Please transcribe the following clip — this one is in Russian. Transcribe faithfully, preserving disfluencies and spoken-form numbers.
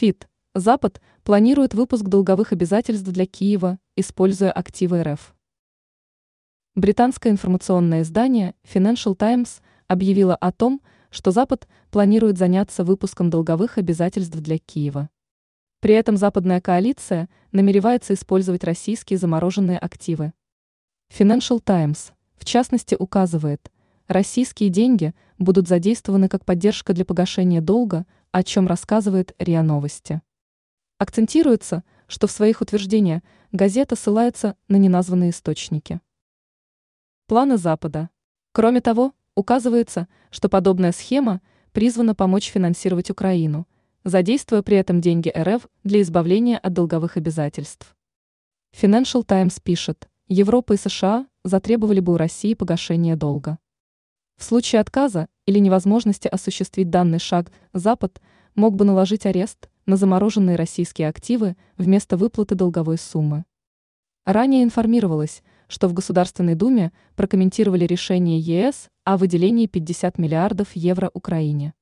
ФИТ. Запад планирует выпуск долговых обязательств для Киева, используя активы РФ. Британское информационное издание Financial Times объявило о том, что Запад планирует заняться выпуском долговых обязательств для Киева. При этом западная коалиция намеревается использовать российские замороженные активы. Financial Times, в частности, указывает, российские деньги будут задействованы как поддержка для погашения долга, о чем рассказывает РИА Новости. Акцентируется, что в своих утверждениях газета ссылается на неназванные источники. Планы Запада. Кроме того, указывается, что подобная схема призвана помочь финансировать Украину, задействуя при этом деньги РФ для избавления от долговых обязательств. Financial Times пишет, Европа и США затребовали бы у России погашение долга. В случае отказа или невозможности осуществить данный шаг, Запад мог бы наложить арест на замороженные российские активы вместо выплаты долговой суммы. Ранее информировалось, что в Государственной Думе прокомментировали решение ЕС о выделении пятидесяти миллиардов евро Украине.